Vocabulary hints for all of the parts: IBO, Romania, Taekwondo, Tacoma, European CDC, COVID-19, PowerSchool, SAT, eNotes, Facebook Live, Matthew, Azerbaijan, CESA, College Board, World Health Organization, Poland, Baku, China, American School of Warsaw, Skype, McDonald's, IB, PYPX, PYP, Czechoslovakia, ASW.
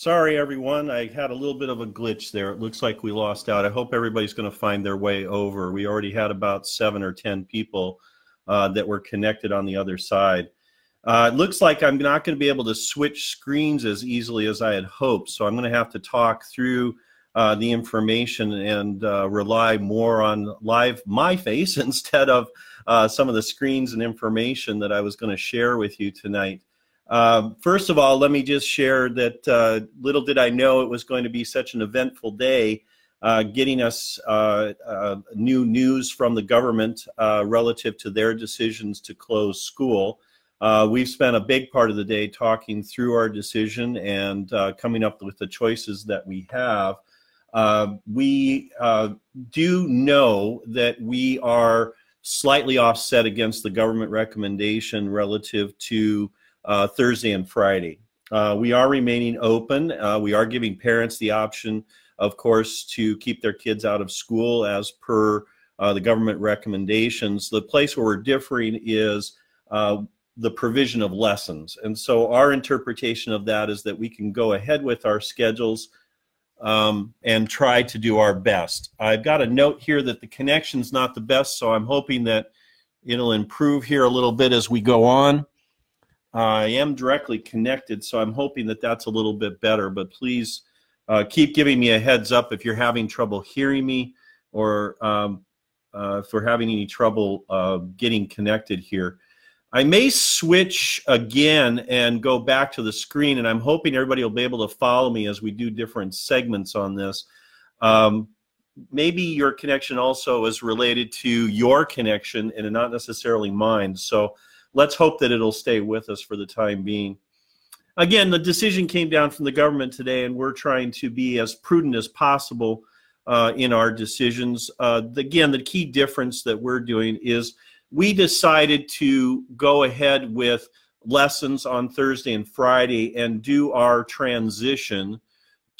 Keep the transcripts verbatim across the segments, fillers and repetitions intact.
Sorry, everyone. I had a little bit of a glitch there. It looks like we lost out. I hope everybody's going to find their way over. We already had about seven or ten people uh, that were connected on the other side. Uh, it looks like I'm not going to be able to switch screens as easily as I had hoped, so I'm going to have to talk through uh, the information and uh, rely more on live my face instead of uh, some of the screens and information that I was going to share with you tonight. Uh, first of all, let me just share that uh, little did I know it was going to be such an eventful day, uh, getting us uh, uh, new news from the government uh, relative to their decisions to close school. Uh, we've spent a big part of the day talking through our decision and uh, coming up with the choices that we have. Uh, we uh, do know that we are slightly offset against the government recommendation relative to Uh, Thursday and Friday. Uh, we are remaining open. Uh, we are giving parents the option, of course, to keep their kids out of school as per uh, the government recommendations. The place where we're differing is uh, the provision of lessons. And so our interpretation of that is that we can go ahead with our schedules um, and try to do our best. I've got a note here that the connection's not the best, so I'm hoping that it'll improve here a little bit as we go on. Uh, I am directly connected, so I'm hoping that that's a little bit better, but please uh, keep giving me a heads up if you're having trouble hearing me or um, uh, if we're having any trouble uh, getting connected here. I may switch again and go back to the screen, and I'm hoping everybody will be able to follow me as we do different segments on this. Um, maybe your connection also is related to your connection and not necessarily mine, so let's hope that it'll stay with us for the time being. Again, the decision came down from the government today, and we're trying to be as prudent as possible uh, in our decisions. Uh, again, the key difference that we're doing is we decided to go ahead with lessons on Thursday and Friday and do our transition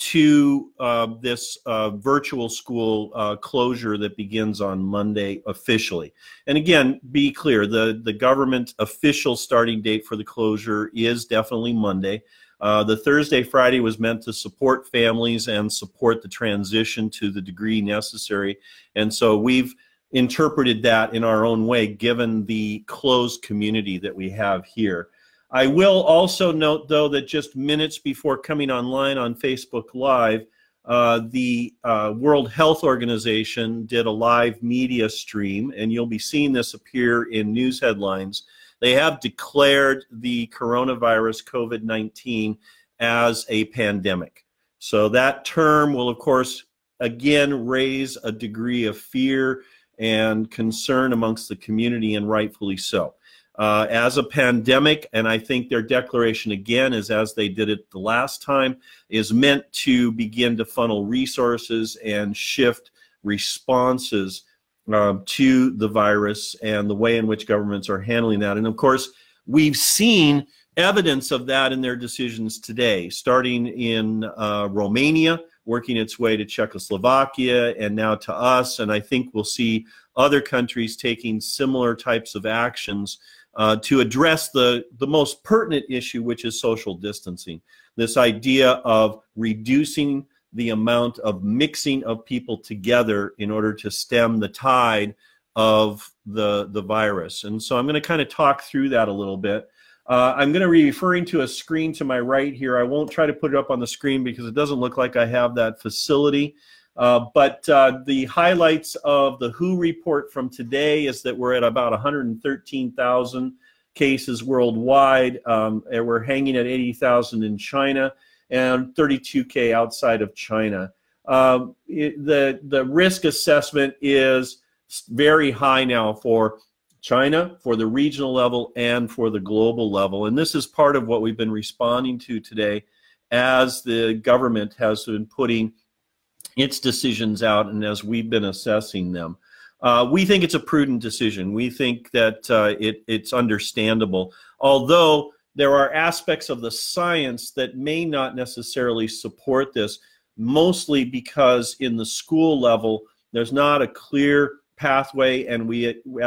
to uh, this uh, virtual school uh, closure that begins on Monday officially. And again, be clear, the, the government official starting date for the closure is definitely Monday. Uh, the Thursday, Friday was meant to support families and support the transition to the degree necessary. And so we've interpreted that in our own way, given the closed community that we have here. I will also note, though, that just minutes before coming online on Facebook Live, uh, the uh, World Health Organization did a live media stream, and you'll be seeing this appear in news headlines. They have declared the coronavirus COVID nineteen as a pandemic. So that term will, of course, again raise a degree of fear and concern amongst the community, and rightfully so. Uh, as a pandemic, and I think their declaration again is as they did it the last time, is meant to begin to funnel resources and shift responses uh, to the virus and the way in which governments are handling that. And of course, we've seen evidence of that in their decisions today, starting in uh, Romania, working its way to Czechoslovakia, and now to us. And I think we'll see other countries taking similar types of actions Uh, to address the, the most pertinent issue, which is social distancing. This idea of reducing the amount of mixing of people together in order to stem the tide of the, the virus. And so I'm going to kind of talk through that a little bit. Uh, I'm going to be referring to a screen to my right here. I won't try to put it up on the screen because it doesn't look like I have that facility. Uh, but uh, the highlights of the W H O report from today is that we're at about one hundred thirteen thousand cases worldwide, um, and we're hanging at eighty thousand in China and thirty-two K outside of China. Uh, it, the, the risk assessment is very high now for China, for the regional level, and for the global level, and this is part of what we've been responding to today as the government has been putting its decisions out and as we've been assessing them. Uh, we think it's a prudent decision. We think that uh, it, it's understandable, although there are aspects of the science that may not necessarily support this, mostly because in the school level, there's not a clear pathway, and we,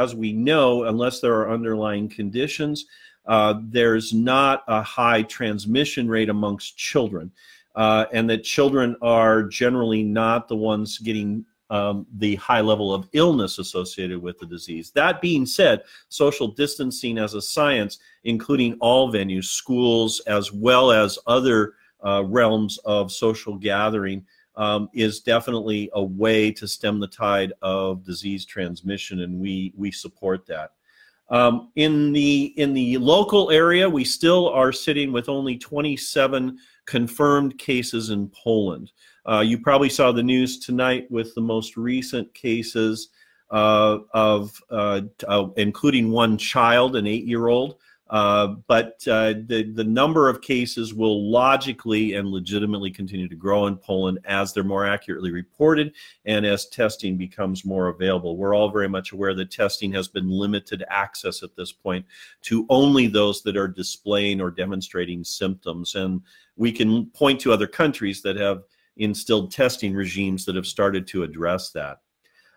as we know, unless there are underlying conditions, uh, there's not a high transmission rate amongst children. uh, and that children are generally not the ones getting um, the high level of illness associated with the disease. That being said, social distancing as a science, including all venues, schools, as well as other uh, realms of social gathering, Um, is definitely a way to stem the tide of disease transmission, and we we support that. Um, in the in the local area, we still are sitting with only twenty-seven confirmed cases in Poland. Uh, you probably saw the news tonight with the most recent cases uh, of, uh, uh, including one child, an eight-year-old. Uh, but uh, the, the number of cases will logically and legitimately continue to grow in Poland as they're more accurately reported and as testing becomes more available. We're all very much aware that testing has been limited access at this point to only those that are displaying or demonstrating symptoms. And we can point to other countries that have instilled testing regimes that have started to address that.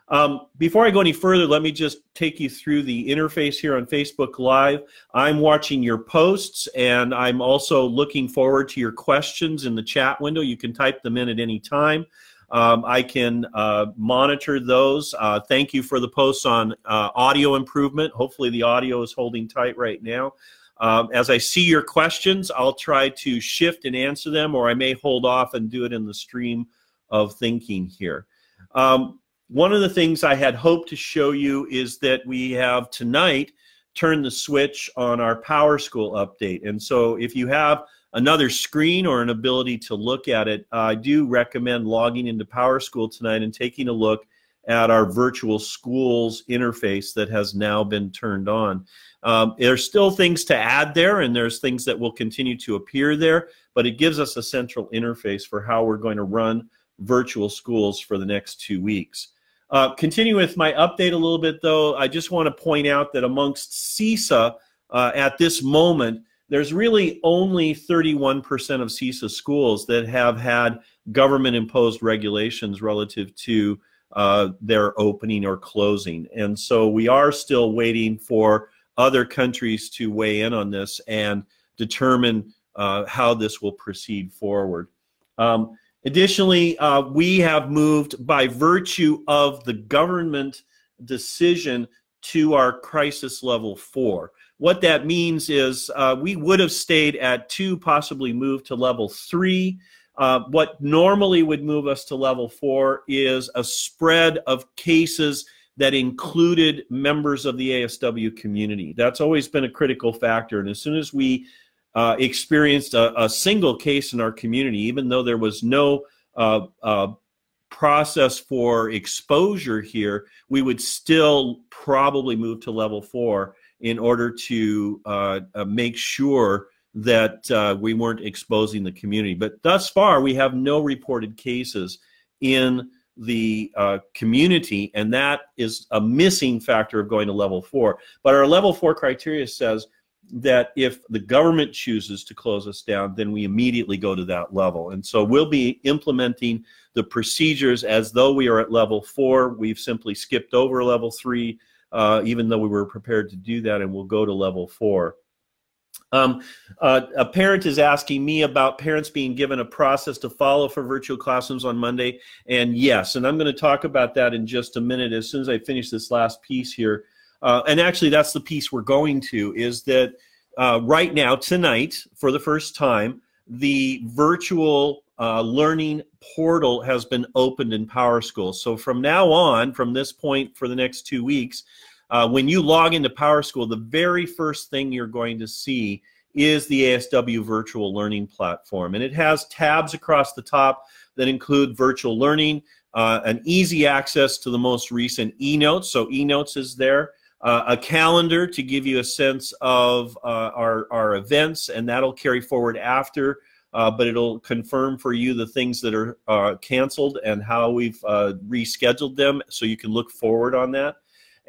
Um, before I go any further, let me just take you through the interface here on Facebook Live. I'm watching your posts, and I'm also looking forward to your questions in the chat window. You can type them in at any time. Um, I can uh, monitor those. Uh, thank you for the posts on uh, audio improvement. Hopefully the audio is holding tight right now. Um, as I see your questions, I'll try to shift and answer them, or I may hold off and do it in the stream of thinking here. Um, One of the things I had hoped to show you is that we have tonight turned the switch on our PowerSchool update. And so if you have another screen or an ability to look at it, uh, I do recommend logging into PowerSchool tonight and taking a look at our virtual schools interface that has now been turned on. Um, there's still things to add there, and there's things that will continue to appear there, but it gives us a central interface for how we're going to run virtual schools for the next two weeks. Uh, continue with my update a little bit, though. I just want to point out that amongst CESA, uh, at this moment, there's really only thirty-one percent of CESA schools that have had government-imposed regulations relative to uh, their opening or closing. And so we are still waiting for other countries to weigh in on this and determine uh, how this will proceed forward. Um, Additionally, uh, we have moved by virtue of the government decision to our crisis level four. What that means is uh, we would have stayed at two, possibly moved to level three. Uh, what normally would move us to level four is a spread of cases that included members of the A S W community. That's always been a critical factor, and as soon as we Uh, experienced a, a single case in our community, even though there was no uh, uh, process for exposure here, we would still probably move to level four in order to uh, uh, make sure that uh, we weren't exposing the community. But thus far, we have no reported cases in the uh, community, and that is a missing factor of going to level four. But our level four criteria says that if the government chooses to close us down, then we immediately go to that level. And so we'll be implementing the procedures as though we are at level four. We've simply skipped over level three, uh, even though we were prepared to do that, and we'll go to level four. Um, uh, a parent is asking me about parents being given a process to follow for virtual classrooms on Monday, and yes, and I'm going to talk about that in just a minute as soon as I finish this last piece here. Uh, and actually, that's the piece we're going to, is that uh, right now, tonight, for the first time, the virtual uh, learning portal has been opened in PowerSchool. So from now on, from this point for the next two weeks, uh, when you log into PowerSchool, the very first thing you're going to see is the A S W virtual learning platform. And it has tabs across the top that include virtual learning, uh, an easy access to the most recent eNotes, so eNotes is there. Uh, a calendar to give you a sense of uh, our, our events, and that'll carry forward after, uh, but it'll confirm for you the things that are uh, canceled and how we've uh, rescheduled them, so you can look forward on that.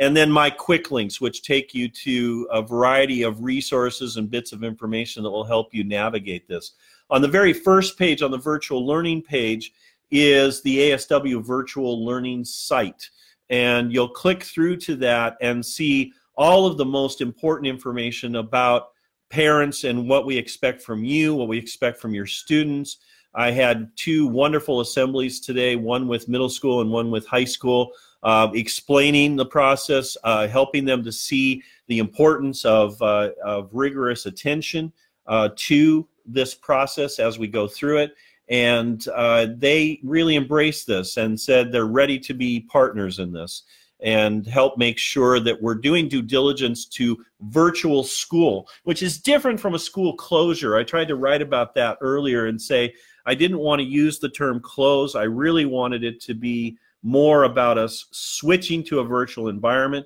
And then my quick links, which take you to a variety of resources and bits of information that will help you navigate this. On the very first page, on the virtual learning page, is the A S W virtual learning site. And you'll click through to that and see all of the most important information about parents and what we expect from you, what we expect from your students, I had two wonderful assemblies today, one with middle school and one with high school, uh, explaining the process, uh, helping them to see the importance of, uh, of rigorous attention uh, to this process as we go through it. And uh, they really embraced this and said they're ready to be partners in this and help make sure that we're doing due diligence to virtual school, which is different from a school closure. I tried to write about that earlier and say I didn't want to use the term close. I really wanted it to be more about us switching to a virtual environment.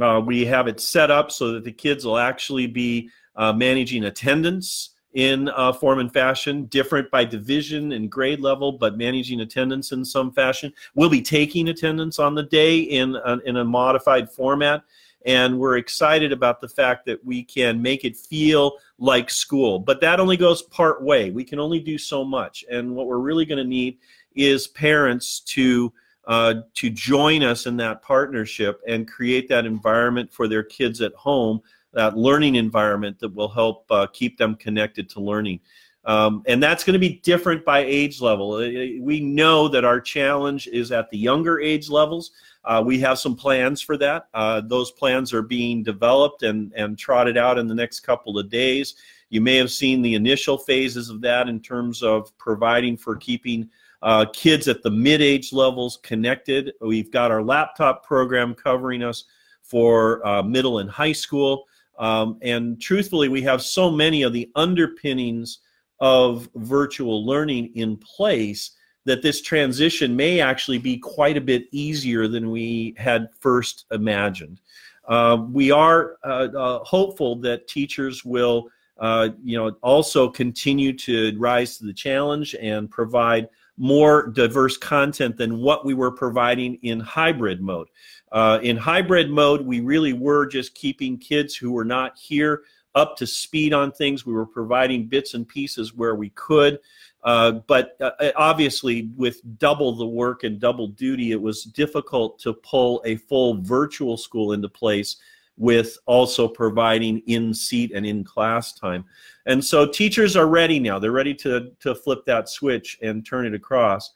Uh, we have it set up so that the kids will actually be uh, managing attendance in uh, form and fashion, different by division and grade level, but managing attendance in some fashion. We'll be taking attendance on the day in a, in a modified format, and we're excited about the fact that we can make it feel like school. But that only goes part way. We can only do so much, and what we're really going to need is parents to uh, to join us in that partnership and create that environment for their kids at home, that learning environment that will help uh, keep them connected to learning. Um, and that's going to be different by age level. We know that our challenge is at the younger age levels. Uh, we have some plans for that. Uh, those plans are being developed and, and trotted out in the next couple of days. You may have seen the initial phases of that in terms of providing for keeping uh, kids at the mid-age levels connected. We've got our laptop program covering us for uh, middle and high school. Um, and truthfully, we have so many of the underpinnings of virtual learning in place that this transition may actually be quite a bit easier than we had first imagined. Uh, we are uh, uh, hopeful that teachers will uh, you know, also continue to rise to the challenge and provide more diverse content than what we were providing in hybrid mode. Uh, in hybrid mode, we really were just keeping kids who were not here up to speed on things. We were providing bits and pieces where we could, uh, but uh, obviously with double the work and double duty, it was difficult to pull a full virtual school into place with also providing in-seat and in-class time. And so teachers are ready now. They're ready to, to flip that switch and turn it across.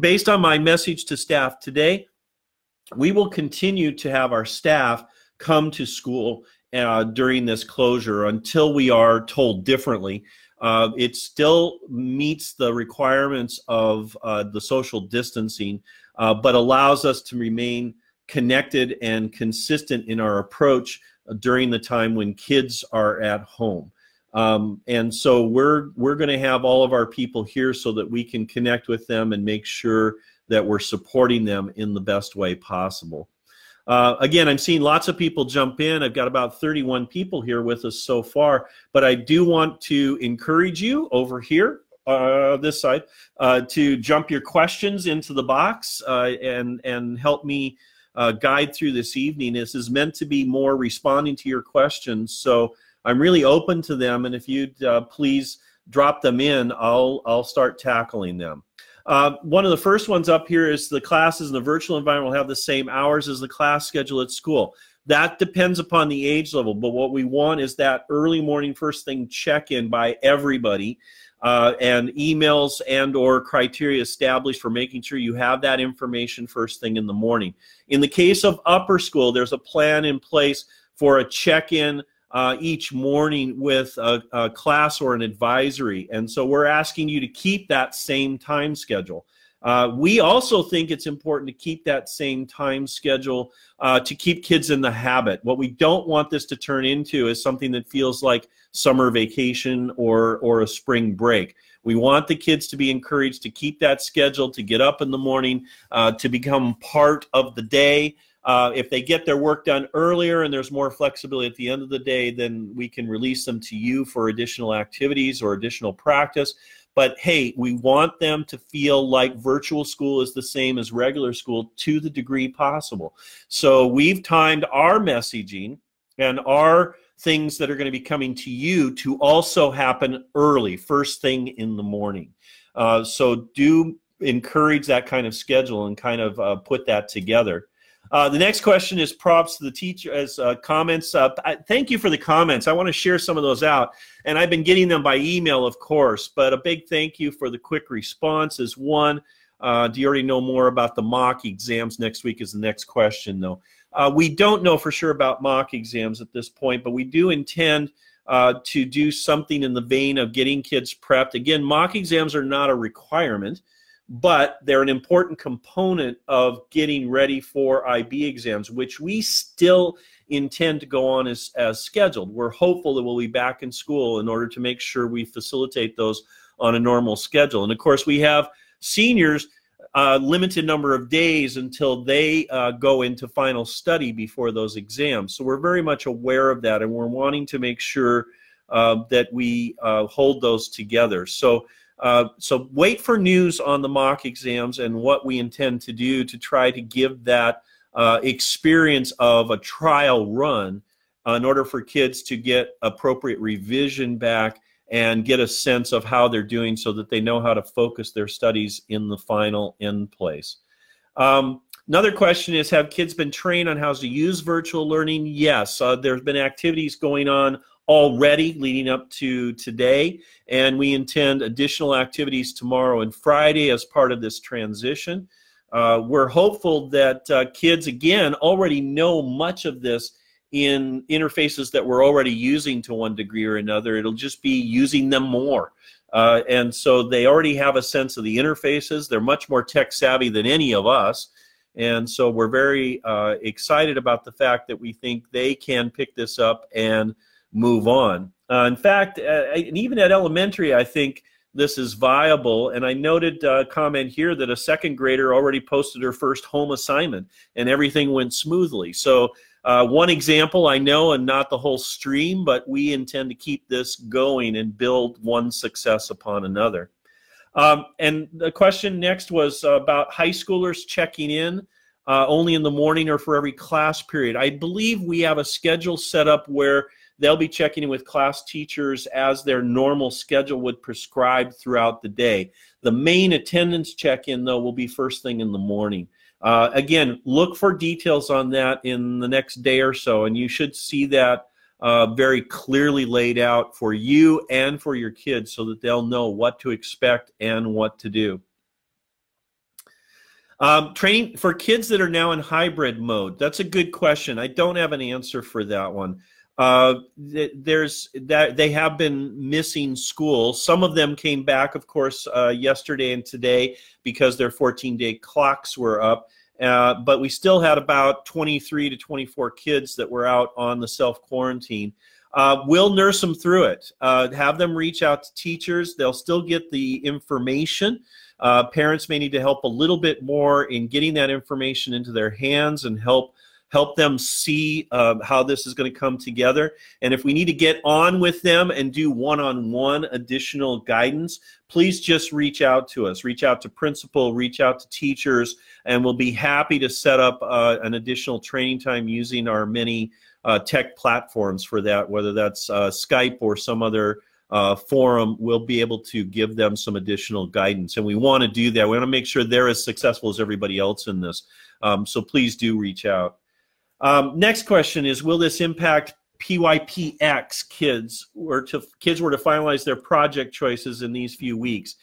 Based on my message to staff today, we will continue to have our staff come to school uh, during this closure until we are told differently. Uh, it still meets the requirements of uh, the social distancing, uh, but allows us to remain connected and consistent in our approach during the time when kids are at home. Um, and so we're we're going to have all of our people here so that we can connect with them and make sure that we're supporting them in the best way possible. Uh, again, I'm seeing lots of people jump in. I've got about thirty-one people here with us so far, but I do want to encourage you over here, uh, this side, uh, to jump your questions into the box uh, and, and help me Uh, guide through this evening. This is meant to be more responding to your questions, so I'm really open to them, and if you'd uh, please drop them in, I'll, I'll start tackling them. Uh, one of the first ones up here is the classes in the virtual environment will have the same hours as the class schedule at school. That depends upon the age level, but what we want is that early morning first thing check-in by everybody, uh, and emails and or criteria established for making sure you have that information first thing in the morning. In the case of upper school, there's a plan in place for a check-in uh, each morning with a, a class or an advisory, and so we're asking you to keep that same time schedule. Uh, we also think it's important to keep that same time schedule uh, to keep kids in the habit. What we don't want this to turn into is something that feels like summer vacation or, or a spring break. We want the kids to be encouraged to keep that schedule, to get up in the morning, uh, to become part of the day. Uh, if they get their work done earlier and there's more flexibility at the end of the day, then we can release them to you for additional activities or additional practice. But hey, we want them to feel like virtual school is the same as regular school to the degree possible. So we've timed our messaging and our things that are going to be coming to you to also happen early, first thing in the morning. Uh, so do encourage that kind of schedule and kind of uh, put that together. Uh, the next question is props to the teacher as uh, comments. Uh, I, thank you for the comments. I want to share some of those out. And I've been getting them by email, of course. But a big thank you for the quick response is one. Uh, do you already know more about the mock exams next week is the next question, though. Uh, we don't know for sure about mock exams at this point, but we do intend uh, to do something in the vein of getting kids prepped. Again, mock exams are not a requirement, but they're an important component of getting ready for I B exams, which we still intend to go on as, as scheduled. We're hopeful that we'll be back in school in order to make sure we facilitate those on a normal schedule. And, of course, we have seniors, uh, limited number of days until they uh, go into final study before those exams. So we're very much aware of that, and we're wanting to make sure uh, that we uh, hold those together. So uh, so wait for news on the mock exams and what we intend to do to try to give that uh, experience of a trial run uh, in order for kids to get appropriate revision back and get a sense of how they're doing so that they know how to focus their studies in the final end place. Um, another question is, have kids been trained on how to use virtual learning? Yes, uh, there's been activities going on already leading up to today, and we intend additional activities tomorrow and Friday as part of this transition. Uh, we're hopeful that uh, kids, again, already know much of this in interfaces that we're already using to one degree or another. It'll just be using them more. Uh, and so they already have a sense of the interfaces. They're much more tech savvy than any of us. And so we're very uh, excited about the fact that we think they can pick this up and move on. Uh, in fact, uh, and even at elementary, I think this is viable. And I noted a comment here that a second grader already posted her first home assignment and everything went smoothly. So Uh, one example I know, and not the whole stream, but we intend to keep this going and build one success upon another. Um, and the question next was about high schoolers checking in uh, only in the morning or for every class period. I believe we have a schedule set up where they'll be checking in with class teachers as their normal schedule would prescribe throughout the day. The main attendance check-in, though, will be first thing in the morning. Uh, again, look for details on that in the next day or so, and you should see that uh, very clearly laid out for you and for your kids so that they'll know what to expect and what to do. Um, training for kids that are now in hybrid mode, that's a good question. I don't have an answer for that one. Uh, there's that they have been missing school. Some of them came back, of course, uh, yesterday and today because their fourteen-day clocks were up. Uh, but we still had about twenty-three to twenty-four kids that were out on the self-quarantine. Uh, we'll nurse them through it. Uh, have them reach out to teachers. They'll still get the information. Uh, parents may need to help a little bit more in getting that information into their hands and help. Help them see uh, how this is going to come together. And if we need to get on with them and do one-on-one additional guidance, please just reach out to us. Reach out to principal, reach out to teachers, and we'll be happy to set up uh, an additional training time using our many uh, tech platforms for that, whether that's uh, Skype or some other uh, forum. We'll be able to give them some additional guidance. And we want to do that. We want to make sure they're as successful as everybody else in this. Um, so please do reach out. Um, next question is, will this impact P Y P X kids or to kids were to finalize their project choices in these few weeks?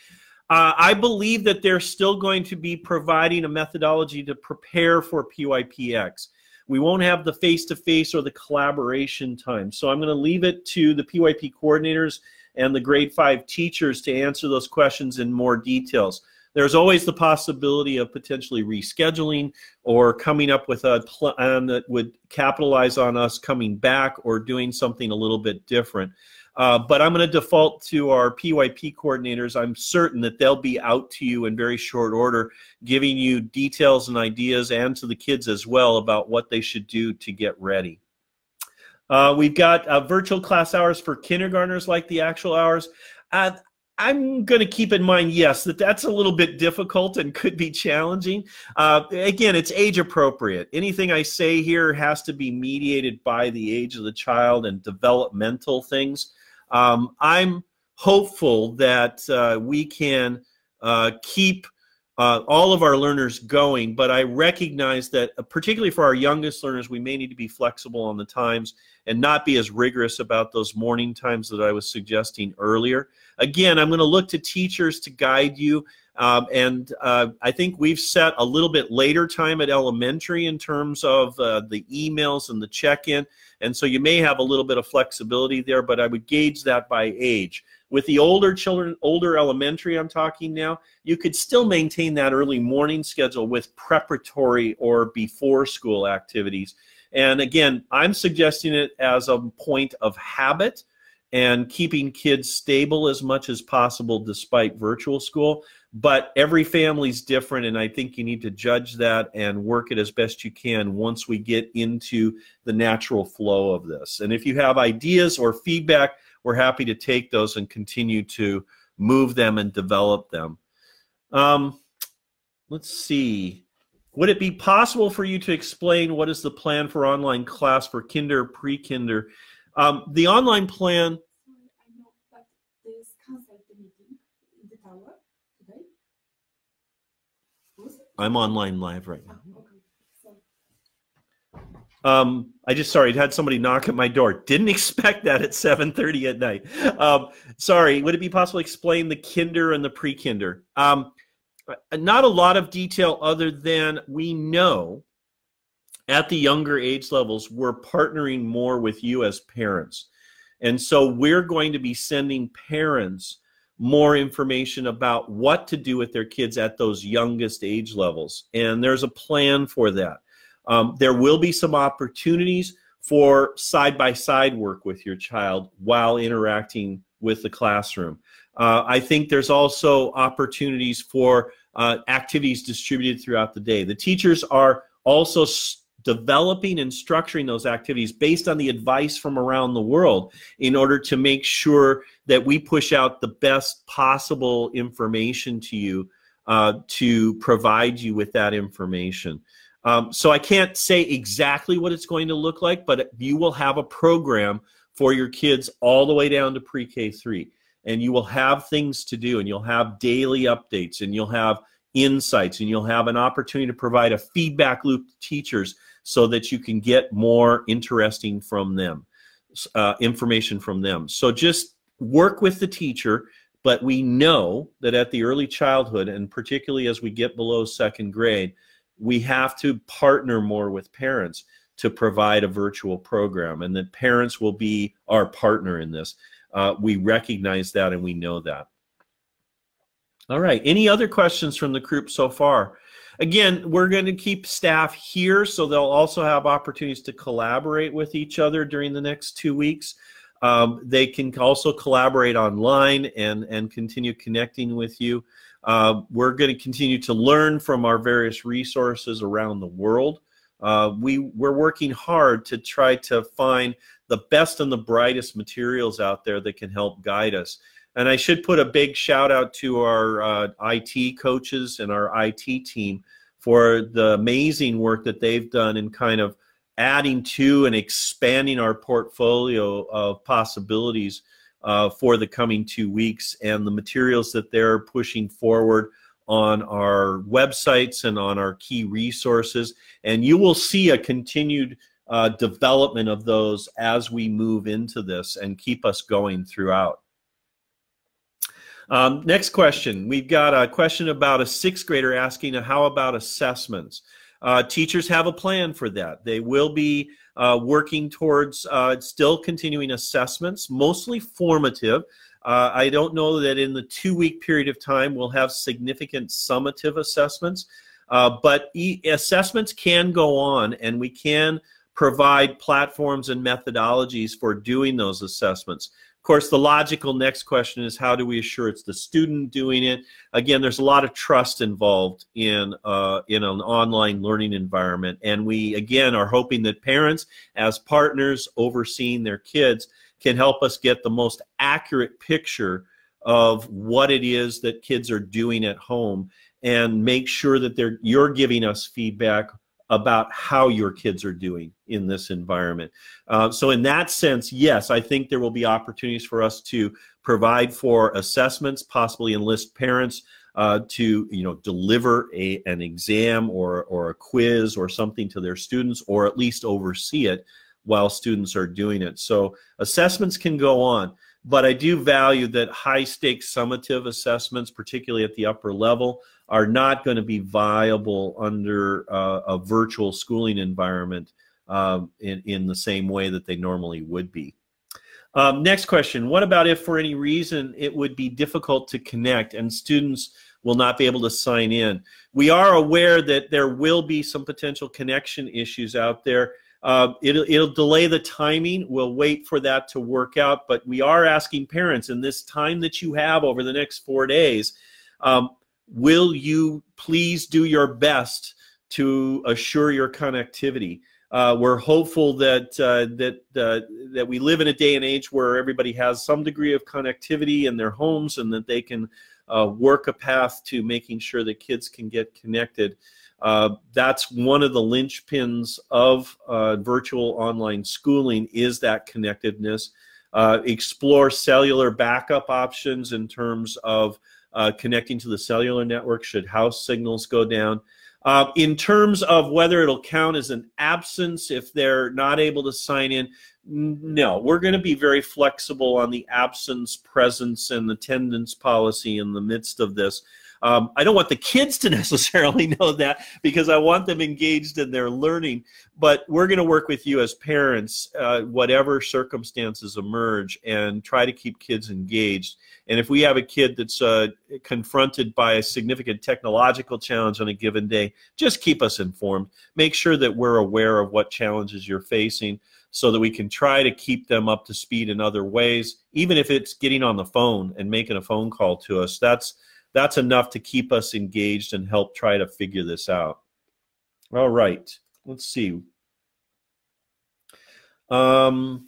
Uh, I believe that they're still going to be providing a methodology to prepare for P Y P X. We won't have the face-to-face or the collaboration time. So I'm going to leave it to the P Y P coordinators and the grade five teachers to answer those questions in more details. There's always the possibility of potentially rescheduling or coming up with a plan that would capitalize on us coming back or doing something a little bit different. Uh, but I'm going to default to our P Y P coordinators. I'm certain that they'll be out to you in very short order, giving you details and ideas and to the kids as well about what they should do to get ready. Uh, we've got uh, virtual class hours for kindergartners like the actual hours. Uh, I'm going to keep in mind, yes, that that's a little bit difficult and could be challenging. Uh, again, it's age appropriate. Anything I say here has to be mediated by the age of the child and developmental things. Um, I'm hopeful that uh, we can uh, keep uh, all of our learners going, but I recognize that uh, particularly for our youngest learners, we may need to be flexible on the times and not be as rigorous about those morning times that I was suggesting earlier. Again, I'm going to look to teachers to guide you. Um, and uh, I think we've set a little bit later time at elementary in terms of uh, the emails and the check-in, and so you may have a little bit of flexibility there, but I would gauge that by age. With the older children, older elementary I'm talking now, you could still maintain that early morning schedule with preparatory or before school activities. And again, I'm suggesting it as a point of habit and keeping kids stable as much as possible despite virtual school. But every family's different, and I think you need to judge that and work it as best you can once we get into the natural flow of this. And if you have ideas or feedback, we're happy to take those and continue to move them and develop them. Um, let's see. Would it be possible for you to explain what is the plan for online class for kinder, pre-kinder? Um, the online plan... I'm online live right now. Um, I just, sorry, had somebody knock at my door. Didn't expect that at seven thirty at night. Um, sorry, would it be possible to explain the kinder and the pre-kinder? Um, not a lot of detail other than we know at the younger age levels, we're partnering more with you as parents. And so we're going to be sending parents more information about what to do with their kids at those youngest age levels. And there's a plan for that. Um, there will be some opportunities for side-by-side work with your child while interacting with the classroom. Uh, I think there's also opportunities for uh, activities distributed throughout the day. The teachers are also st- developing and structuring those activities based on the advice from around the world in order to make sure that we push out the best possible information to you uh, to provide you with that information. Um, so I can't say exactly what it's going to look like, but you will have a program for your kids all the way down to pre-K three, and you will have things to do, and you'll have daily updates, and you'll have insights, and you'll have an opportunity to provide a feedback loop to teachers so that you can get more interesting from them, uh, information from them. So just work with the teacher, but we know that at the early childhood, and particularly as we get below second grade, we have to partner more with parents to provide a virtual program, and that parents will be our partner in this. Uh, we recognize that and we know that. All right, any other questions from the group so far? Again, we're going to keep staff here, so they'll also have opportunities to collaborate with each other during the next two weeks. Um, they can also collaborate online and, and continue connecting with you. Uh, we're going to continue to learn from our various resources around the world. Uh, we, we're working hard to try to find the best and the brightest materials out there that can help guide us. And I should put a big shout out to our uh, I T coaches and our I T team for the amazing work that they've done in kind of adding to and expanding our portfolio of possibilities uh, for the coming two weeks and the materials that they're pushing forward on our websites and on our key resources. And you will see a continued uh, development of those as we move into this and keep us going throughout. Um, next question. We've got a question about a sixth grader asking, how about assessments? Uh, teachers have a plan for that. They will be uh, working towards uh, still continuing assessments, mostly formative. Uh, I don't know that in the two-week period of time we'll have significant summative assessments, uh, but e- assessments can go on, and we can provide platforms and methodologies for doing those assessments. Of course, the logical next question is, how do we assure it's the student doing it? Again, there's a lot of trust involved in uh, in an online learning environment, and we, again, are hoping that parents, as partners overseeing their kids, can help us get the most accurate picture of what it is that kids are doing at home and make sure that they're you're giving us feedback about how your kids are doing in this environment. Uh, so in that sense, yes, I think there will be opportunities for us to provide for assessments, possibly enlist parents uh, to, you know, deliver a, an exam or, or a quiz or something to their students, or at least oversee it while students are doing it. So assessments can go on, but I do value that high stakes summative assessments, particularly at the upper level, are not going to be viable under uh, a virtual schooling environment um, in, in the same way that they normally would be. Um, next question, what about if for any reason it would be difficult to connect and students will not be able to sign in? We are aware that there will be some potential connection issues out there. Uh, it'll, it'll delay the timing. We'll wait for that to work out, but we are asking parents in this time that you have over the next four days, um, will you please do your best to assure your connectivity? Uh, we're hopeful that uh, that uh, that we live in a day and age where everybody has some degree of connectivity in their homes, and that they can uh, work a path to making sure that kids can get connected. Uh, that's one of the linchpins of uh, virtual online schooling, is that connectedness. Uh, explore cellular backup options in terms of uh, connecting to the cellular network should house signals go down. Uh, in terms of whether it'll count as an absence if they're not able to sign in, no, we're going to be very flexible on the absence, presence, and attendance policy in the midst of this. Um, I don't want the kids to necessarily know that, because I want them engaged in their learning, but we're going to work with you as parents, uh, whatever circumstances emerge, and try to keep kids engaged. And if we have a kid that's uh, confronted by a significant technological challenge on a given day, just keep us informed. Make sure that we're aware of what challenges you're facing, so that we can try to keep them up to speed in other ways, even if it's getting on the phone and making a phone call to us. That's that's enough to keep us engaged and help try to figure this out. All right, let's see. Um,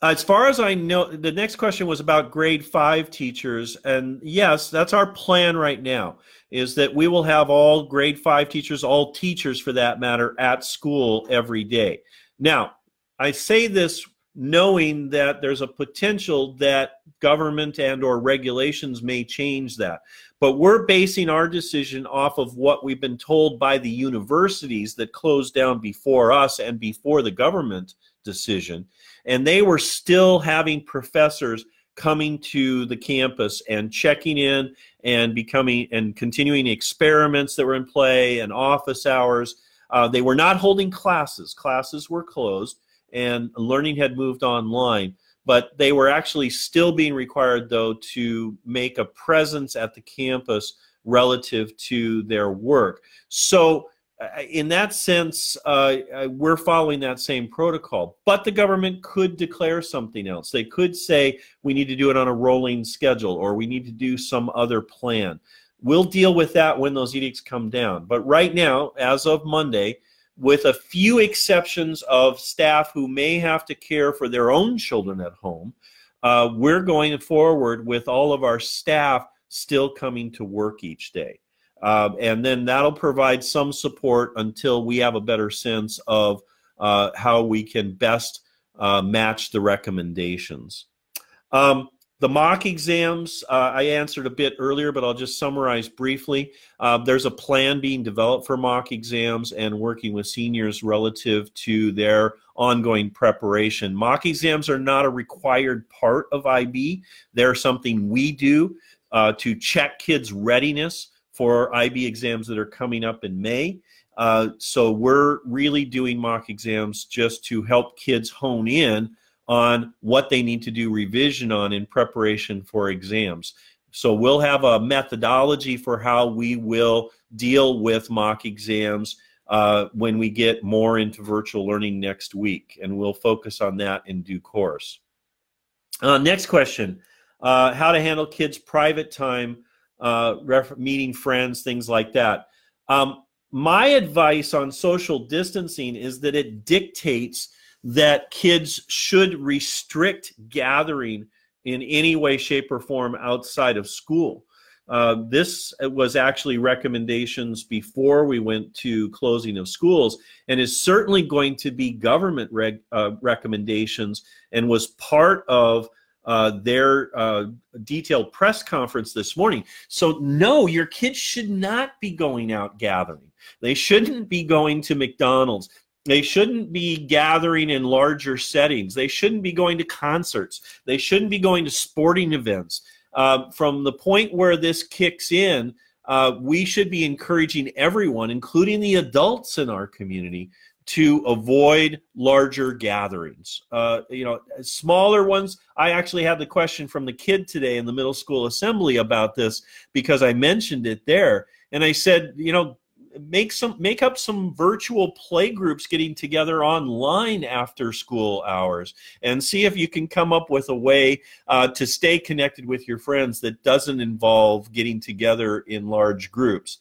as far as I know, the next question was about grade five teachers, and yes, that's our plan right now, is that we will have all grade five teachers, all teachers for that matter, at school every day. Now, I say this knowing that there's a potential that government and or regulations may change that. But we're basing our decision off of what we've been told by the universities that closed down before us and before the government decision. And they were still having professors coming to the campus and checking in and becoming and continuing experiments that were in play and office hours. Uh, they were not holding classes. Classes were closed and learning had moved online, but they were actually still being required, though, to make a presence at the campus relative to their work. So in that sense, uh, we're following that same protocol, but the government could declare something else. They could say, we need to do it on a rolling schedule, or we need to do some other plan. We'll deal with that when those edicts come down. But right now, as of Monday, with a few exceptions of staff who may have to care for their own children at home, uh, we're going forward with all of our staff still coming to work each day. Uh, and then that'll provide some support until we have a better sense of uh, how we can best uh, match the recommendations. Um, The mock exams, uh, I answered a bit earlier, but I'll just summarize briefly. Uh, there's a plan being developed for mock exams and working with seniors relative to their ongoing preparation. Mock exams are not a required part of I B. They're something we do uh, to check kids' readiness for I B exams that are coming up in May. Uh, so we're really doing mock exams just to help kids hone in on what they need to do revision on in preparation for exams. So we'll have a methodology for how we will deal with mock exams uh, when we get more into virtual learning next week, and we'll focus on that in due course. Uh, next question, uh, how to handle kids' private time, uh, ref meeting friends, things like that. Um, my advice on social distancing is that it dictates that kids should restrict gathering in any way, shape, or form outside of school. Uh, this was actually recommendations before we went to closing of schools, and is certainly going to be government reg, uh, recommendations, and was part of uh, their uh, detailed press conference this morning. So no, your kids should not be going out gathering. They shouldn't be going to McDonald's. They shouldn't be gathering in larger settings. They shouldn't be going to concerts. They shouldn't be going to sporting events. Uh, from the point where this kicks in, uh, we should be encouraging everyone, including the adults in our community, to avoid larger gatherings. Uh, you know, smaller ones. I actually had the question from the kid today in the middle school assembly about this because I mentioned it there. And I said, you know, make some make up some virtual play groups getting together online after school hours and see if you can come up with a way uh, to stay connected with your friends that doesn't involve getting together in large groups.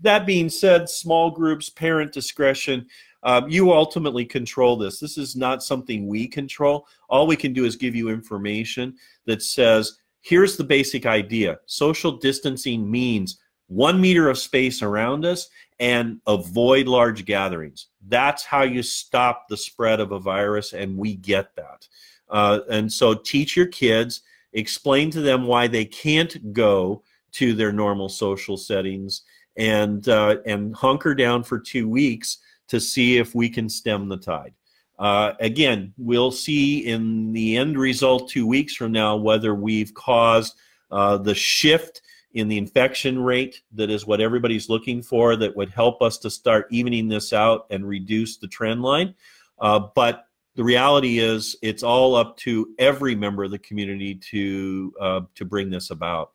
That being said, small groups, parent discretion, uh, you ultimately control this. This is not something we control. All we can do is give you information that says, here's the basic idea. Social distancing means one meter of space around us and avoid large gatherings. That's how you stop the spread of a virus, and we get that. Uh, and so teach your kids, explain to them why they can't go to their normal social settings, and uh, and hunker down for two weeks to see if we can stem the tide. Uh, again, we'll see in the end result two weeks from now whether we've caused uh, the shift in the infection rate that is what everybody's looking for, that would help us to start evening this out and reduce the trend line. Uh, but the reality is it's all up to every member of the community to uh, to bring this about.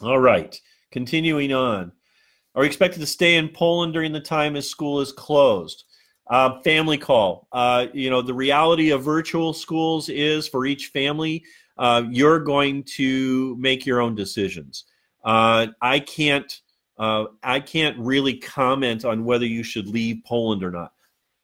All right, continuing on. Are we expected to stay in Poland during the time as school is closed? Uh, family call. Uh, you know, the reality of virtual schools is for each family, uh, you're going to make your own decisions. Uh, I can't. Uh, I can't really comment on whether you should leave Poland or not.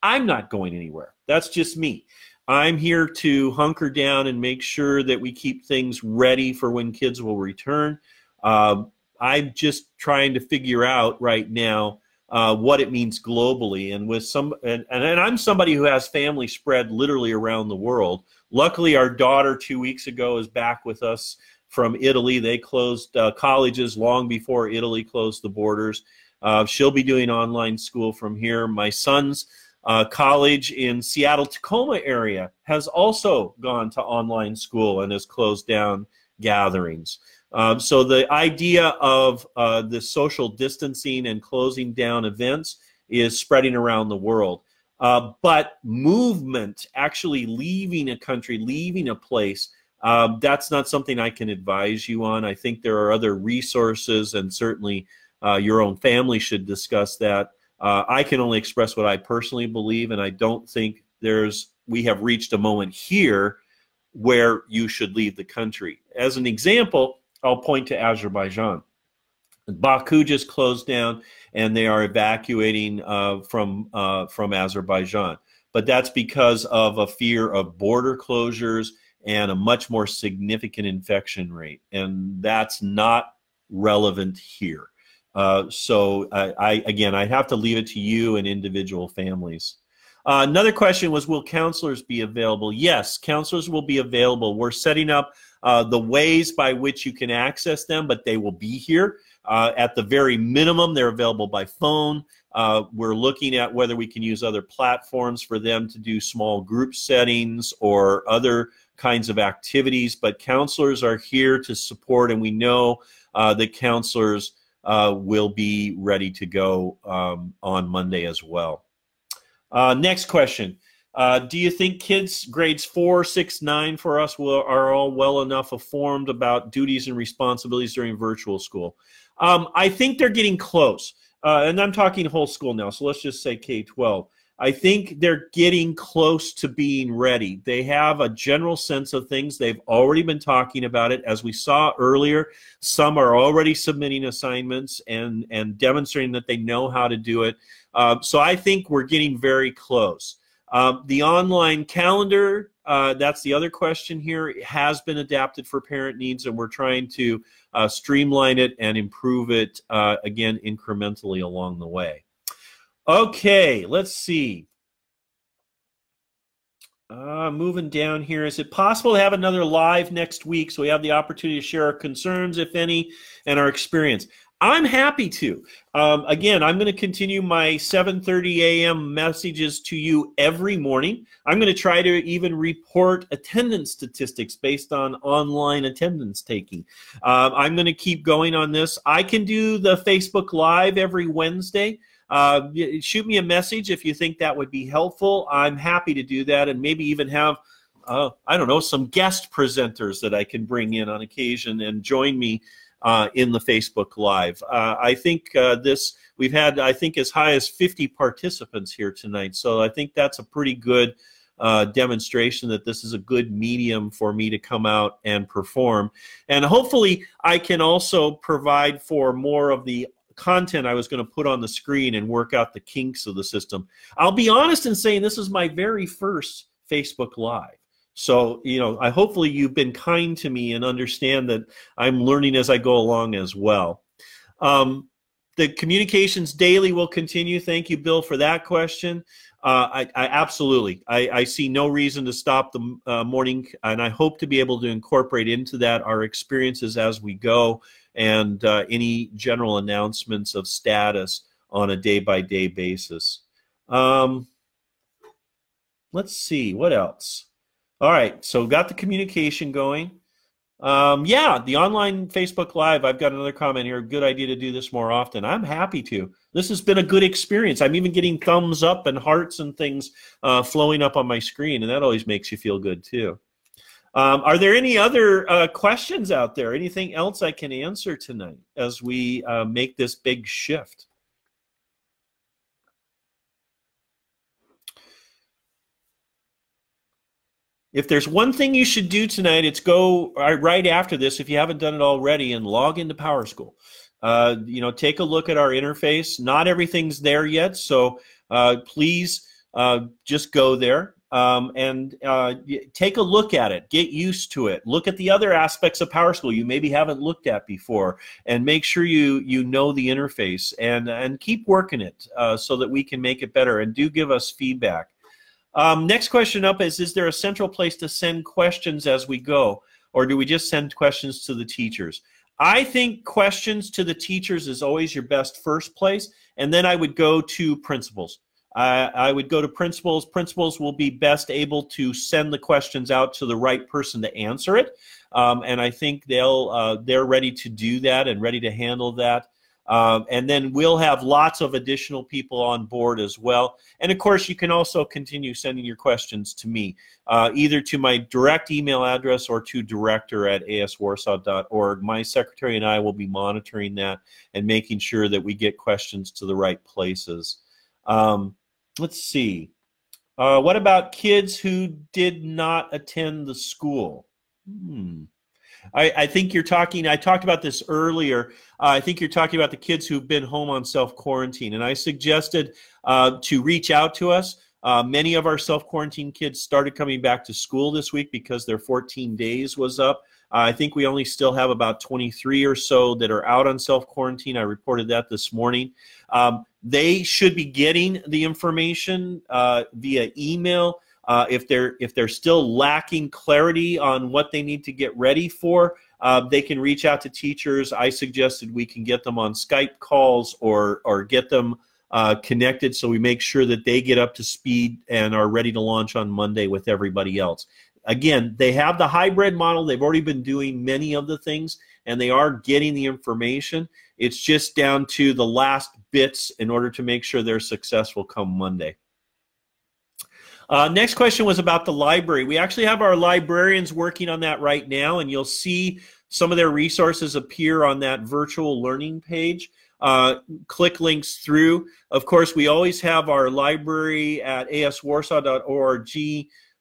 I'm not going anywhere. That's just me. I'm here to hunker down and make sure that we keep things ready for when kids will return. Uh, I'm just trying to figure out right now uh, what it means globally. And with some, and, and, and I'm somebody who has family spread literally around the world. Luckily, our daughter two weeks ago is back with us from Italy. They closed uh, colleges long before Italy closed the borders. Uh, she'll be doing online school from here. My son's uh, college in Seattle, Tacoma area has also gone to online school and has closed down gatherings. Um, so the idea of uh, the social distancing and closing down events is spreading around the world. Uh, but movement, actually leaving a country, leaving a place, Uh, that's not something I can advise you on. I think there are other resources, and certainly uh, your own family should discuss that. Uh, I can only express what I personally believe, and I don't think there's we have reached a moment here where you should leave the country. As an example, I'll point to Azerbaijan. Baku just closed down, and they are evacuating uh, from uh, from Azerbaijan. But that's because of a fear of border closures and a much more significant infection rate, and that's not relevant here. Uh, so, I, I again, I have to leave it to you and individual families. Uh, another question was, will counselors be available? Yes, counselors will be available. We're setting up uh, the ways by which you can access them, but they will be here. Uh, at the very minimum, they're available by phone. Uh, we're looking at whether we can use other platforms for them to do small group settings or other kinds of activities, but counselors are here to support, and we know uh, that counselors uh, will be ready to go um, on Monday as well. Uh, next question. Uh, do you think kids grades four, six, nine for us will, are all well enough informed about duties and responsibilities during virtual school? Um, I think they're getting close, uh, and I'm talking whole school now, so let's just say K twelve. I think they're getting close to being ready. They have a general sense of things. They've already been talking about it. As we saw earlier, some are already submitting assignments and, and demonstrating that they know how to do it. Uh, so I think we're getting very close. Uh, the online calendar, uh, that's the other question here, it has been adapted for parent needs, and we're trying to uh, streamline it and improve it, uh, again, incrementally along the way. Okay, let's see. Uh, moving down here, is it possible to have another live next week so we have the opportunity to share our concerns, if any, and our experience? I'm happy to. Um, again, I'm going to continue my seven thirty a m messages to you every morning. I'm going to try to even report attendance statistics based on online attendance taking. Uh, I'm going to keep going on this. I can do the Facebook Live every Wednesday. Uh, shoot me a message if you think that would be helpful. I'm happy to do that, and maybe even have, uh, I don't know, some guest presenters that I can bring in on occasion and join me Uh, in the Facebook Live. Uh, I think uh, this, we've had, I think, as high as fifty participants here tonight. So I think that's a pretty good uh, demonstration that this is a good medium for me to come out and perform. And hopefully I can also provide for more of the content I was going to put on the screen and work out the kinks of the system. I'll be honest in saying this is my very first Facebook Live. So, you know, I hopefully you've been kind to me and understand that I'm learning as I go along as well. Um, the communications daily will continue. Thank you, Bill, for that question. Uh, I, I absolutely, I, I see no reason to stop the uh, morning, and I hope to be able to incorporate into that our experiences as we go and uh, any general announcements of status on a day-by-day basis. Um, let's see, what else? All right, so got the communication going. Um, yeah, the online Facebook Live, I've got another comment here. Good idea to do this more often. I'm happy to. This has been a good experience. I'm even getting thumbs up and hearts and things uh, flowing up on my screen, and that always makes you feel good too. Um, are there any other uh, questions out there? Anything else I can answer tonight as we uh, make this big shift? If there's one thing you should do tonight, it's go right after this, if you haven't done it already, and log into PowerSchool. Uh, you know, take a look at our interface. Not everything's there yet, so uh, please uh, just go there um, and uh, take a look at it. Get used to it. Look at the other aspects of PowerSchool you maybe haven't looked at before, and make sure you you know the interface and, and keep working it uh, so that we can make it better, and do give us feedback. Um, next question up is, is there a central place to send questions as we go, or do we just send questions to the teachers? I think questions to the teachers is always your best first place, and then I would go to principals. I, I would go to principals. Principals will be best able to send the questions out to the right person to answer it, um, and I think they'll, uh, they're ready to do that and ready to handle that. Um, and then we'll have lots of additional people on board as well. And of course, you can also continue sending your questions to me, uh, either to my direct email address or to director at a s warsaw dot org. My secretary and I will be monitoring that and making sure that we get questions to the right places. Um, let's see. Uh, what about kids who did not attend the school? Hmm. I, I think you're talking, I talked about this earlier, uh, I think you're talking about the kids who've been home on self-quarantine, and I suggested uh, to reach out to us. Uh, many of our self-quarantine kids started coming back to school this week because their fourteen days was up. Uh, I think we only still have about twenty-three or so that are out on self-quarantine. I reported that this morning. Um, they should be getting the information uh, via email. Uh, if they're if they're still lacking clarity on what they need to get ready for, uh, they can reach out to teachers. I suggested we can get them on Skype calls or or get them uh, connected so we make sure that they get up to speed and are ready to launch on Monday with everybody else. Again, they have the hybrid model. They've already been doing many of the things, and they are getting the information. It's just down to the last bits in order to make sure they're successful come Monday. Uh, next question was about the library. We actually have our librarians working on that right now, and you'll see some of their resources appear on that virtual learning page. Uh, click links through. Of course, we always have our library at a s warsaw dot org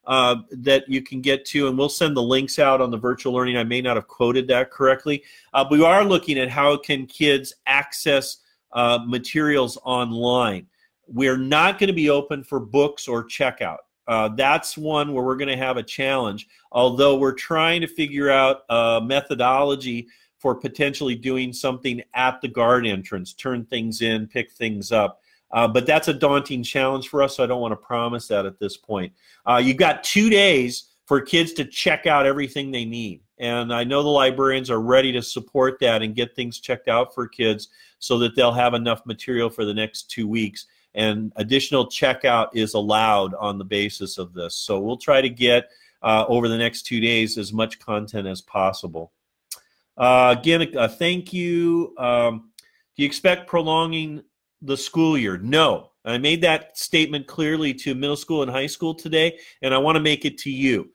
uh, that you can get to, and we'll send the links out on the virtual learning. I may not have quoted that correctly. Uh, we are looking at how can kids access uh, materials online. We're not going to be open for books or checkout. Uh, that's one where we're going to have a challenge, although we're trying to figure out a methodology for potentially doing something at the guard entrance, turn things in, pick things up. Uh, but that's a daunting challenge for us, so I don't want to promise that at this point. Uh, you've got two days for kids to check out everything they need. And I know the librarians are ready to support that and get things checked out for kids so that they'll have enough material for the next two weeks. And additional checkout is allowed on the basis of this. So we'll try to get, uh, over the next two days, as much content as possible. Uh, again, uh, thank you. Um, do you expect prolonging the school year? No. I made that statement clearly to middle school and high school today, and I want to make it to you.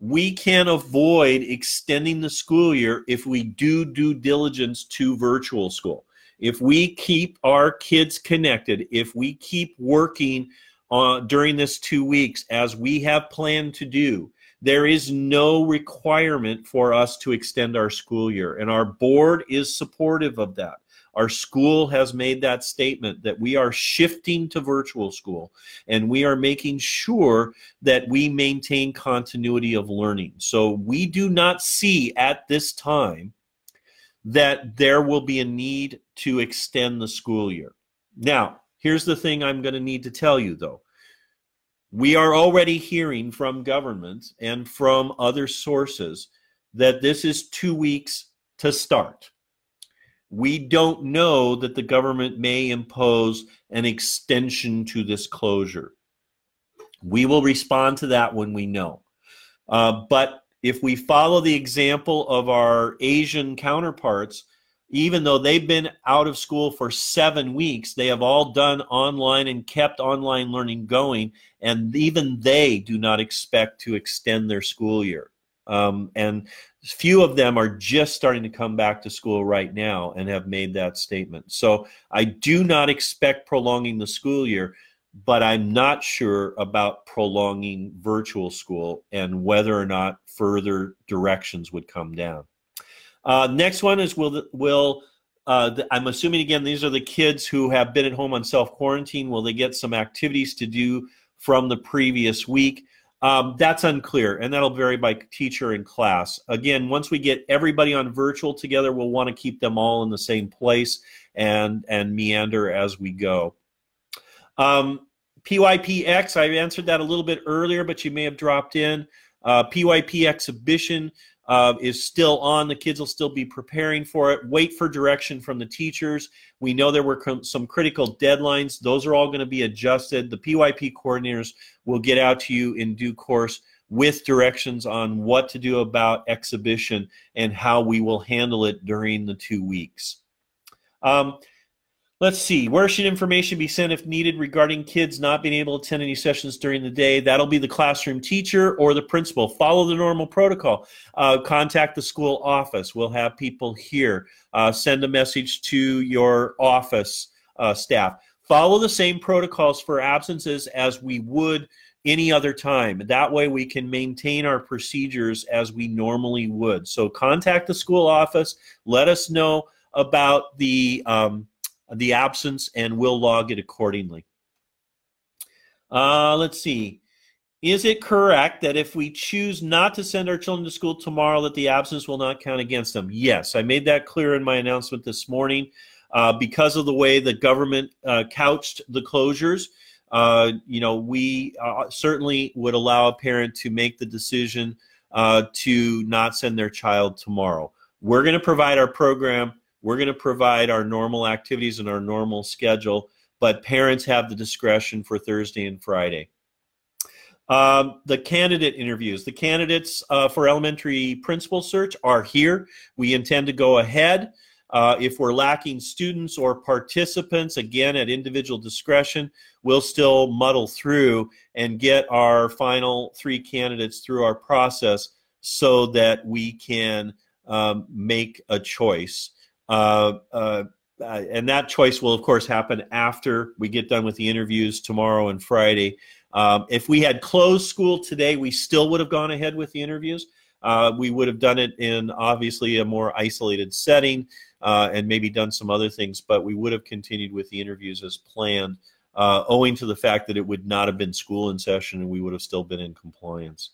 We can avoid extending the school year if we do due diligence to virtual school. If we keep our kids connected, if we keep working uh, during this two weeks as we have planned to do, there is no requirement for us to extend our school year. And our board is supportive of that. Our school has made that statement that we are shifting to virtual school, and we are making sure that we maintain continuity of learning. So we do not see at this time that there will be a need to extend the school year. Now, here's the thing I'm going to need to tell you, though. We are already hearing from governments and from other sources that this is two weeks to start. We don't know that the government may impose an extension to this closure. We will respond to that when we know. Uh, but if we follow the example of our Asian counterparts, even though they've been out of school for seven weeks, they have all done online and kept online learning going, and even they do not expect to extend their school year. Um, and few of them are just starting to come back to school right now and have made that statement. So I do not expect prolonging the school year, but I'm not sure about prolonging virtual school and whether or not further directions would come down. Uh, next one is, will, will uh, the, I'm assuming, again, these are the kids who have been at home on self-quarantine. Will they get some activities to do from the previous week? Um, that's unclear, and that'll vary by teacher and class. Again, once we get everybody on virtual together, we'll want to keep them all in the same place and, and meander as we go. Um, P Y P X, I answered that a little bit earlier, but you may have dropped in. Uh, P Y P exhibition uh, is still on. The kids will still be preparing for it. Wait for direction from the teachers. We know there were some critical deadlines. Those are all going to be adjusted. The P Y P coordinators will get out to you in due course with directions on what to do about exhibition and how we will handle it during the two weeks. Um, Let's see, where should information be sent if needed regarding kids not being able to attend any sessions during the day? That'll be the classroom teacher or the principal. Follow the normal protocol. Uh, contact the school office. We'll have people here. Uh, send a message to your office uh, staff. Follow the same protocols for absences as we would any other time. That way we can maintain our procedures as we normally would. So contact the school office. Let us know about the... Um, the absence, and we'll log it accordingly. Uh, let's see. Is it correct that if we choose not to send our children to school tomorrow, that the absence will not count against them? Yes, I made that clear in my announcement this morning. Uh, because of the way the government uh, couched the closures, uh, you know, we uh, certainly would allow a parent to make the decision uh, to not send their child tomorrow. We're going to provide our program. We're going to provide our normal activities and our normal schedule, but parents have the discretion for Thursday and Friday. Um, the candidate interviews. The candidates uh, for elementary principal search are here. We intend to go ahead. Uh, if we're lacking students or participants, again, at individual discretion, we'll still muddle through and get our final three candidates through our process so that we can um, make a choice. Uh, uh, and that choice will, of course, happen after we get done with the interviews tomorrow and Friday. Um, if we had closed school today, we still would have gone ahead with the interviews. Uh, we would have done it in, obviously, a more isolated setting uh, and maybe done some other things, but we would have continued with the interviews as planned, uh, owing to the fact that it would not have been school in session and we would have still been in compliance.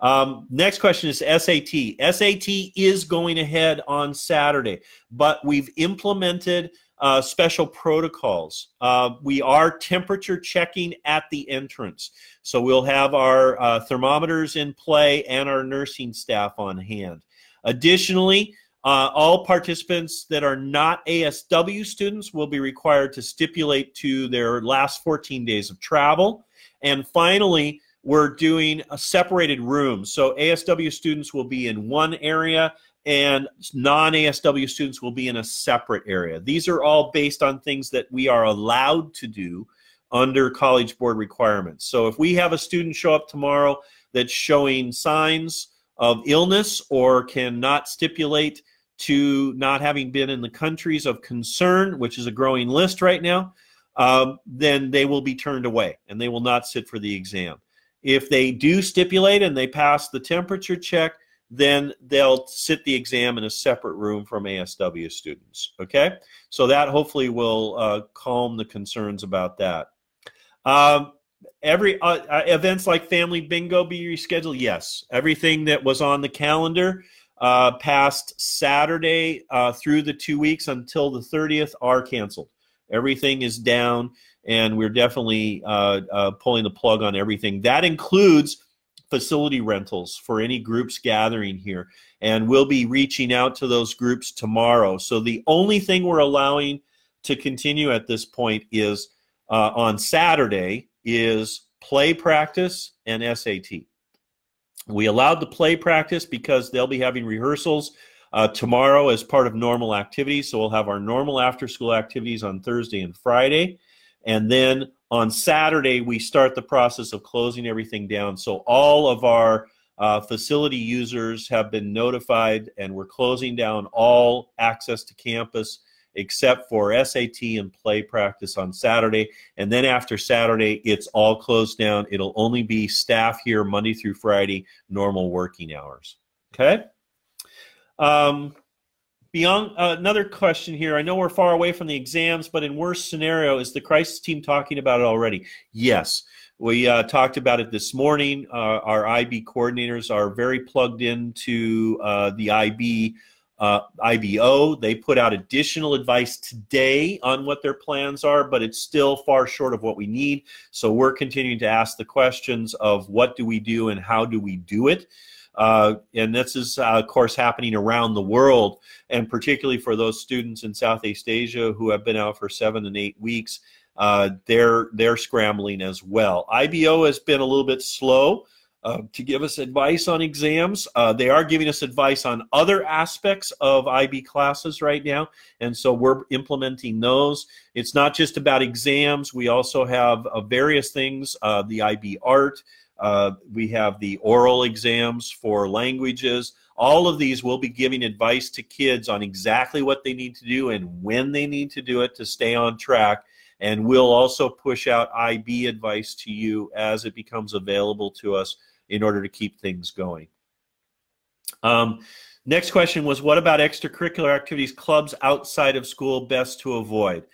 Um, next question is S A T. S A T is going ahead on Saturday, but we've implemented uh, special protocols. Uh, we are temperature checking at the entrance. So we'll have our uh, thermometers in play and our nursing staff on hand. Additionally, uh, all participants that are not A S W students will be required to stipulate to their last fourteen days of travel. And finally, we're doing a separated room. So A S W students will be in one area and non-A S W students will be in a separate area. These are all based on things that we are allowed to do under College Board requirements. So if we have a student show up tomorrow that's showing signs of illness or cannot stipulate to not having been in the countries of concern, which is a growing list right now, um, then they will be turned away and they will not sit for the exam. If they do stipulate and they pass the temperature check, then they'll sit the exam in a separate room from A S W students, okay? So that hopefully will uh, calm the concerns about that. Um, every uh, events like Family Bingo be rescheduled? Yes. Everything that was on the calendar uh, past Saturday uh, through the two weeks until the thirtieth are canceled. Everything is down, and we're definitely uh, uh, pulling the plug on everything. That includes facility rentals for any groups gathering here, and we'll be reaching out to those groups tomorrow. So the only thing we're allowing to continue at this point is uh, on Saturday is play practice and S A T. We allowed the play practice because they'll be having rehearsals Uh, tomorrow as part of normal activities, so we'll have our normal after-school activities on Thursday and Friday, and then on Saturday we start the process of closing everything down. So all of our uh, facility users have been notified, and we're closing down all access to campus except for S A T and play practice on Saturday, and then after Saturday it's all closed down. It'll only be staff here Monday through Friday, normal working hours. Okay? Um, beyond uh, another question here. I know we're far away from the exams, but in worst scenario, is the crisis team talking about it already? Yes, we uh, talked about it this morning. Uh, our I B coordinators are very plugged into uh, the I B, uh, I B O. They put out additional advice today on what their plans are, but it's still far short of what we need. So we're continuing to ask the questions of what do we do and how do we do it. Uh, and this is, uh, of course, happening around the world, and particularly for those students in Southeast Asia who have been out for seven and eight weeks, uh, they're, they're scrambling as well. I B O has been a little bit slow uh, to give us advice on exams. Uh, they are giving us advice on other aspects of I B classes right now, and so we're implementing those. It's not just about exams. We also have uh, various things, uh, the I B art. Uh, we have the oral exams for languages. All of these will be giving advice to kids on exactly what they need to do and when they need to do it to stay on track. And we'll also push out I B advice to you as it becomes available to us in order to keep things going. Um, next question was, what about extracurricular activities, clubs outside of school best to avoid?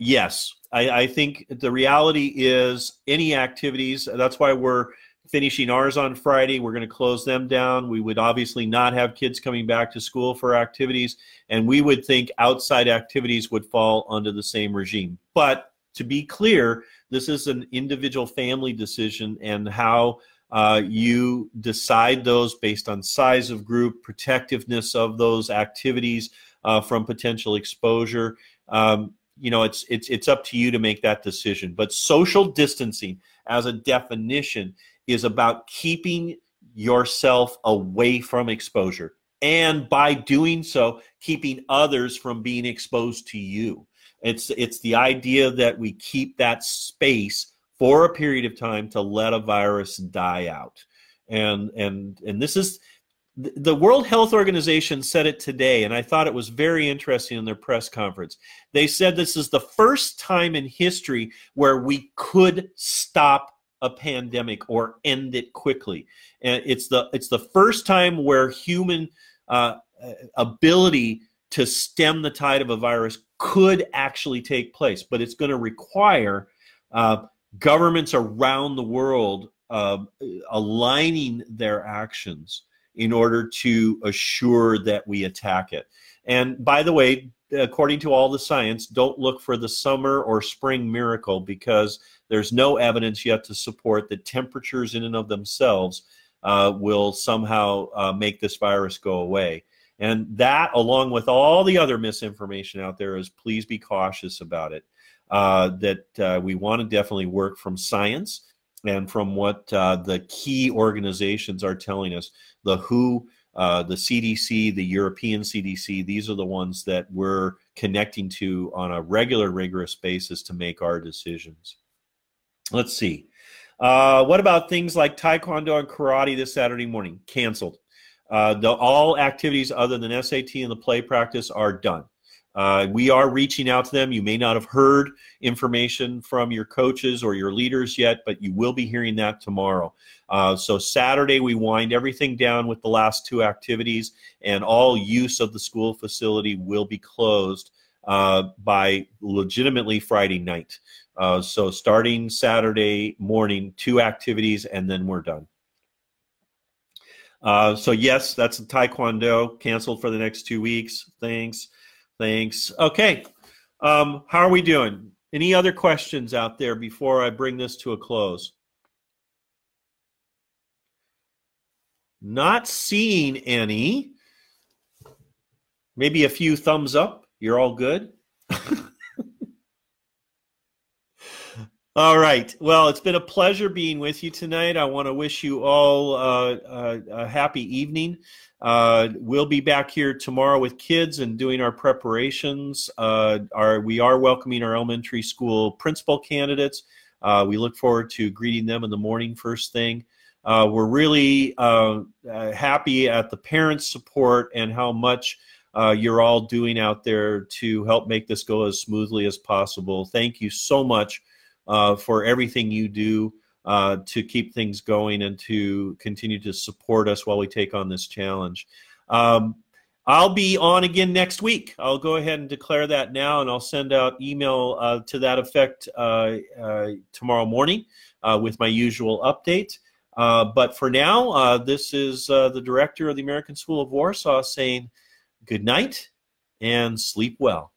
Yes. I, I think the reality is any activities, that's why we're finishing ours on Friday. We're going to close them down. We would obviously not have kids coming back to school for activities, and we would think outside activities would fall under the same regime. But to be clear, this is an individual family decision, and how uh, you decide those based on size of group, protectiveness of those activities uh, from potential exposure. Um, You know, it's it's it's up to you to make that decision. But social distancing as a definition is about keeping yourself away from exposure, and by doing so, keeping others from being exposed to you. It's it's the idea that we keep that space for a period of time to let a virus die out. And and and this is the World Health Organization said it today, and I thought it was very interesting in their press conference. They said this is the first time in history where we could stop a pandemic or end it quickly. And it's the it's the first time where human uh, ability to stem the tide of a virus could actually take place, but it's going to require uh, governments around the world uh, aligning their actions in order to assure that we attack it. And by the way, according to all the science, don't look for the summer or spring miracle, because there's no evidence yet to support that temperatures in and of themselves uh, will somehow uh, make this virus go away. And that, along with all the other misinformation out there, is please be cautious about it. Uh, that uh, we want to definitely work from science and from what uh, the key organizations are telling us, the W H O, Uh, the C D C, the European C D C, these are the ones that we're connecting to on a regular, rigorous basis to make our decisions. Let's see. Uh, what about things like Taekwondo and karate this Saturday morning? Canceled. Uh, the, all activities other than S A T and the play practice are done. Uh, we are reaching out to them. You may not have heard information from your coaches or your leaders yet, but you will be hearing that tomorrow. Uh, so Saturday, we wind everything down with the last two activities, and all use of the school facility will be closed uh, by legitimately Friday night. Uh, so starting Saturday morning, two activities, and then we're done. Uh, so yes, that's the Taekwondo, canceled for the next two weeks. Thanks. Thanks. Okay. Um, how are we doing? Any other questions out there before I bring this to a close? Not seeing any. Maybe a few thumbs up. You're all good. All right. Well, it's been a pleasure being with you tonight. I want to wish you all uh, uh, a happy evening. Uh, we'll be back here tomorrow with kids and doing our preparations. Uh, our, we are welcoming our elementary school principal candidates. Uh, we look forward to greeting them in the morning first thing. Uh, we're really uh, happy at the parents' support and how much uh, you're all doing out there to help make this go as smoothly as possible. Thank you so much uh, for everything you do Uh, to keep things going and to continue to support us while we take on this challenge. Um, I'll be on again next week. I'll go ahead and declare that now, and I'll send out email uh, to that effect uh, uh, tomorrow morning uh, with my usual update. Uh, but for now, uh, this is uh, the director of the American School of Warsaw saying good night and sleep well.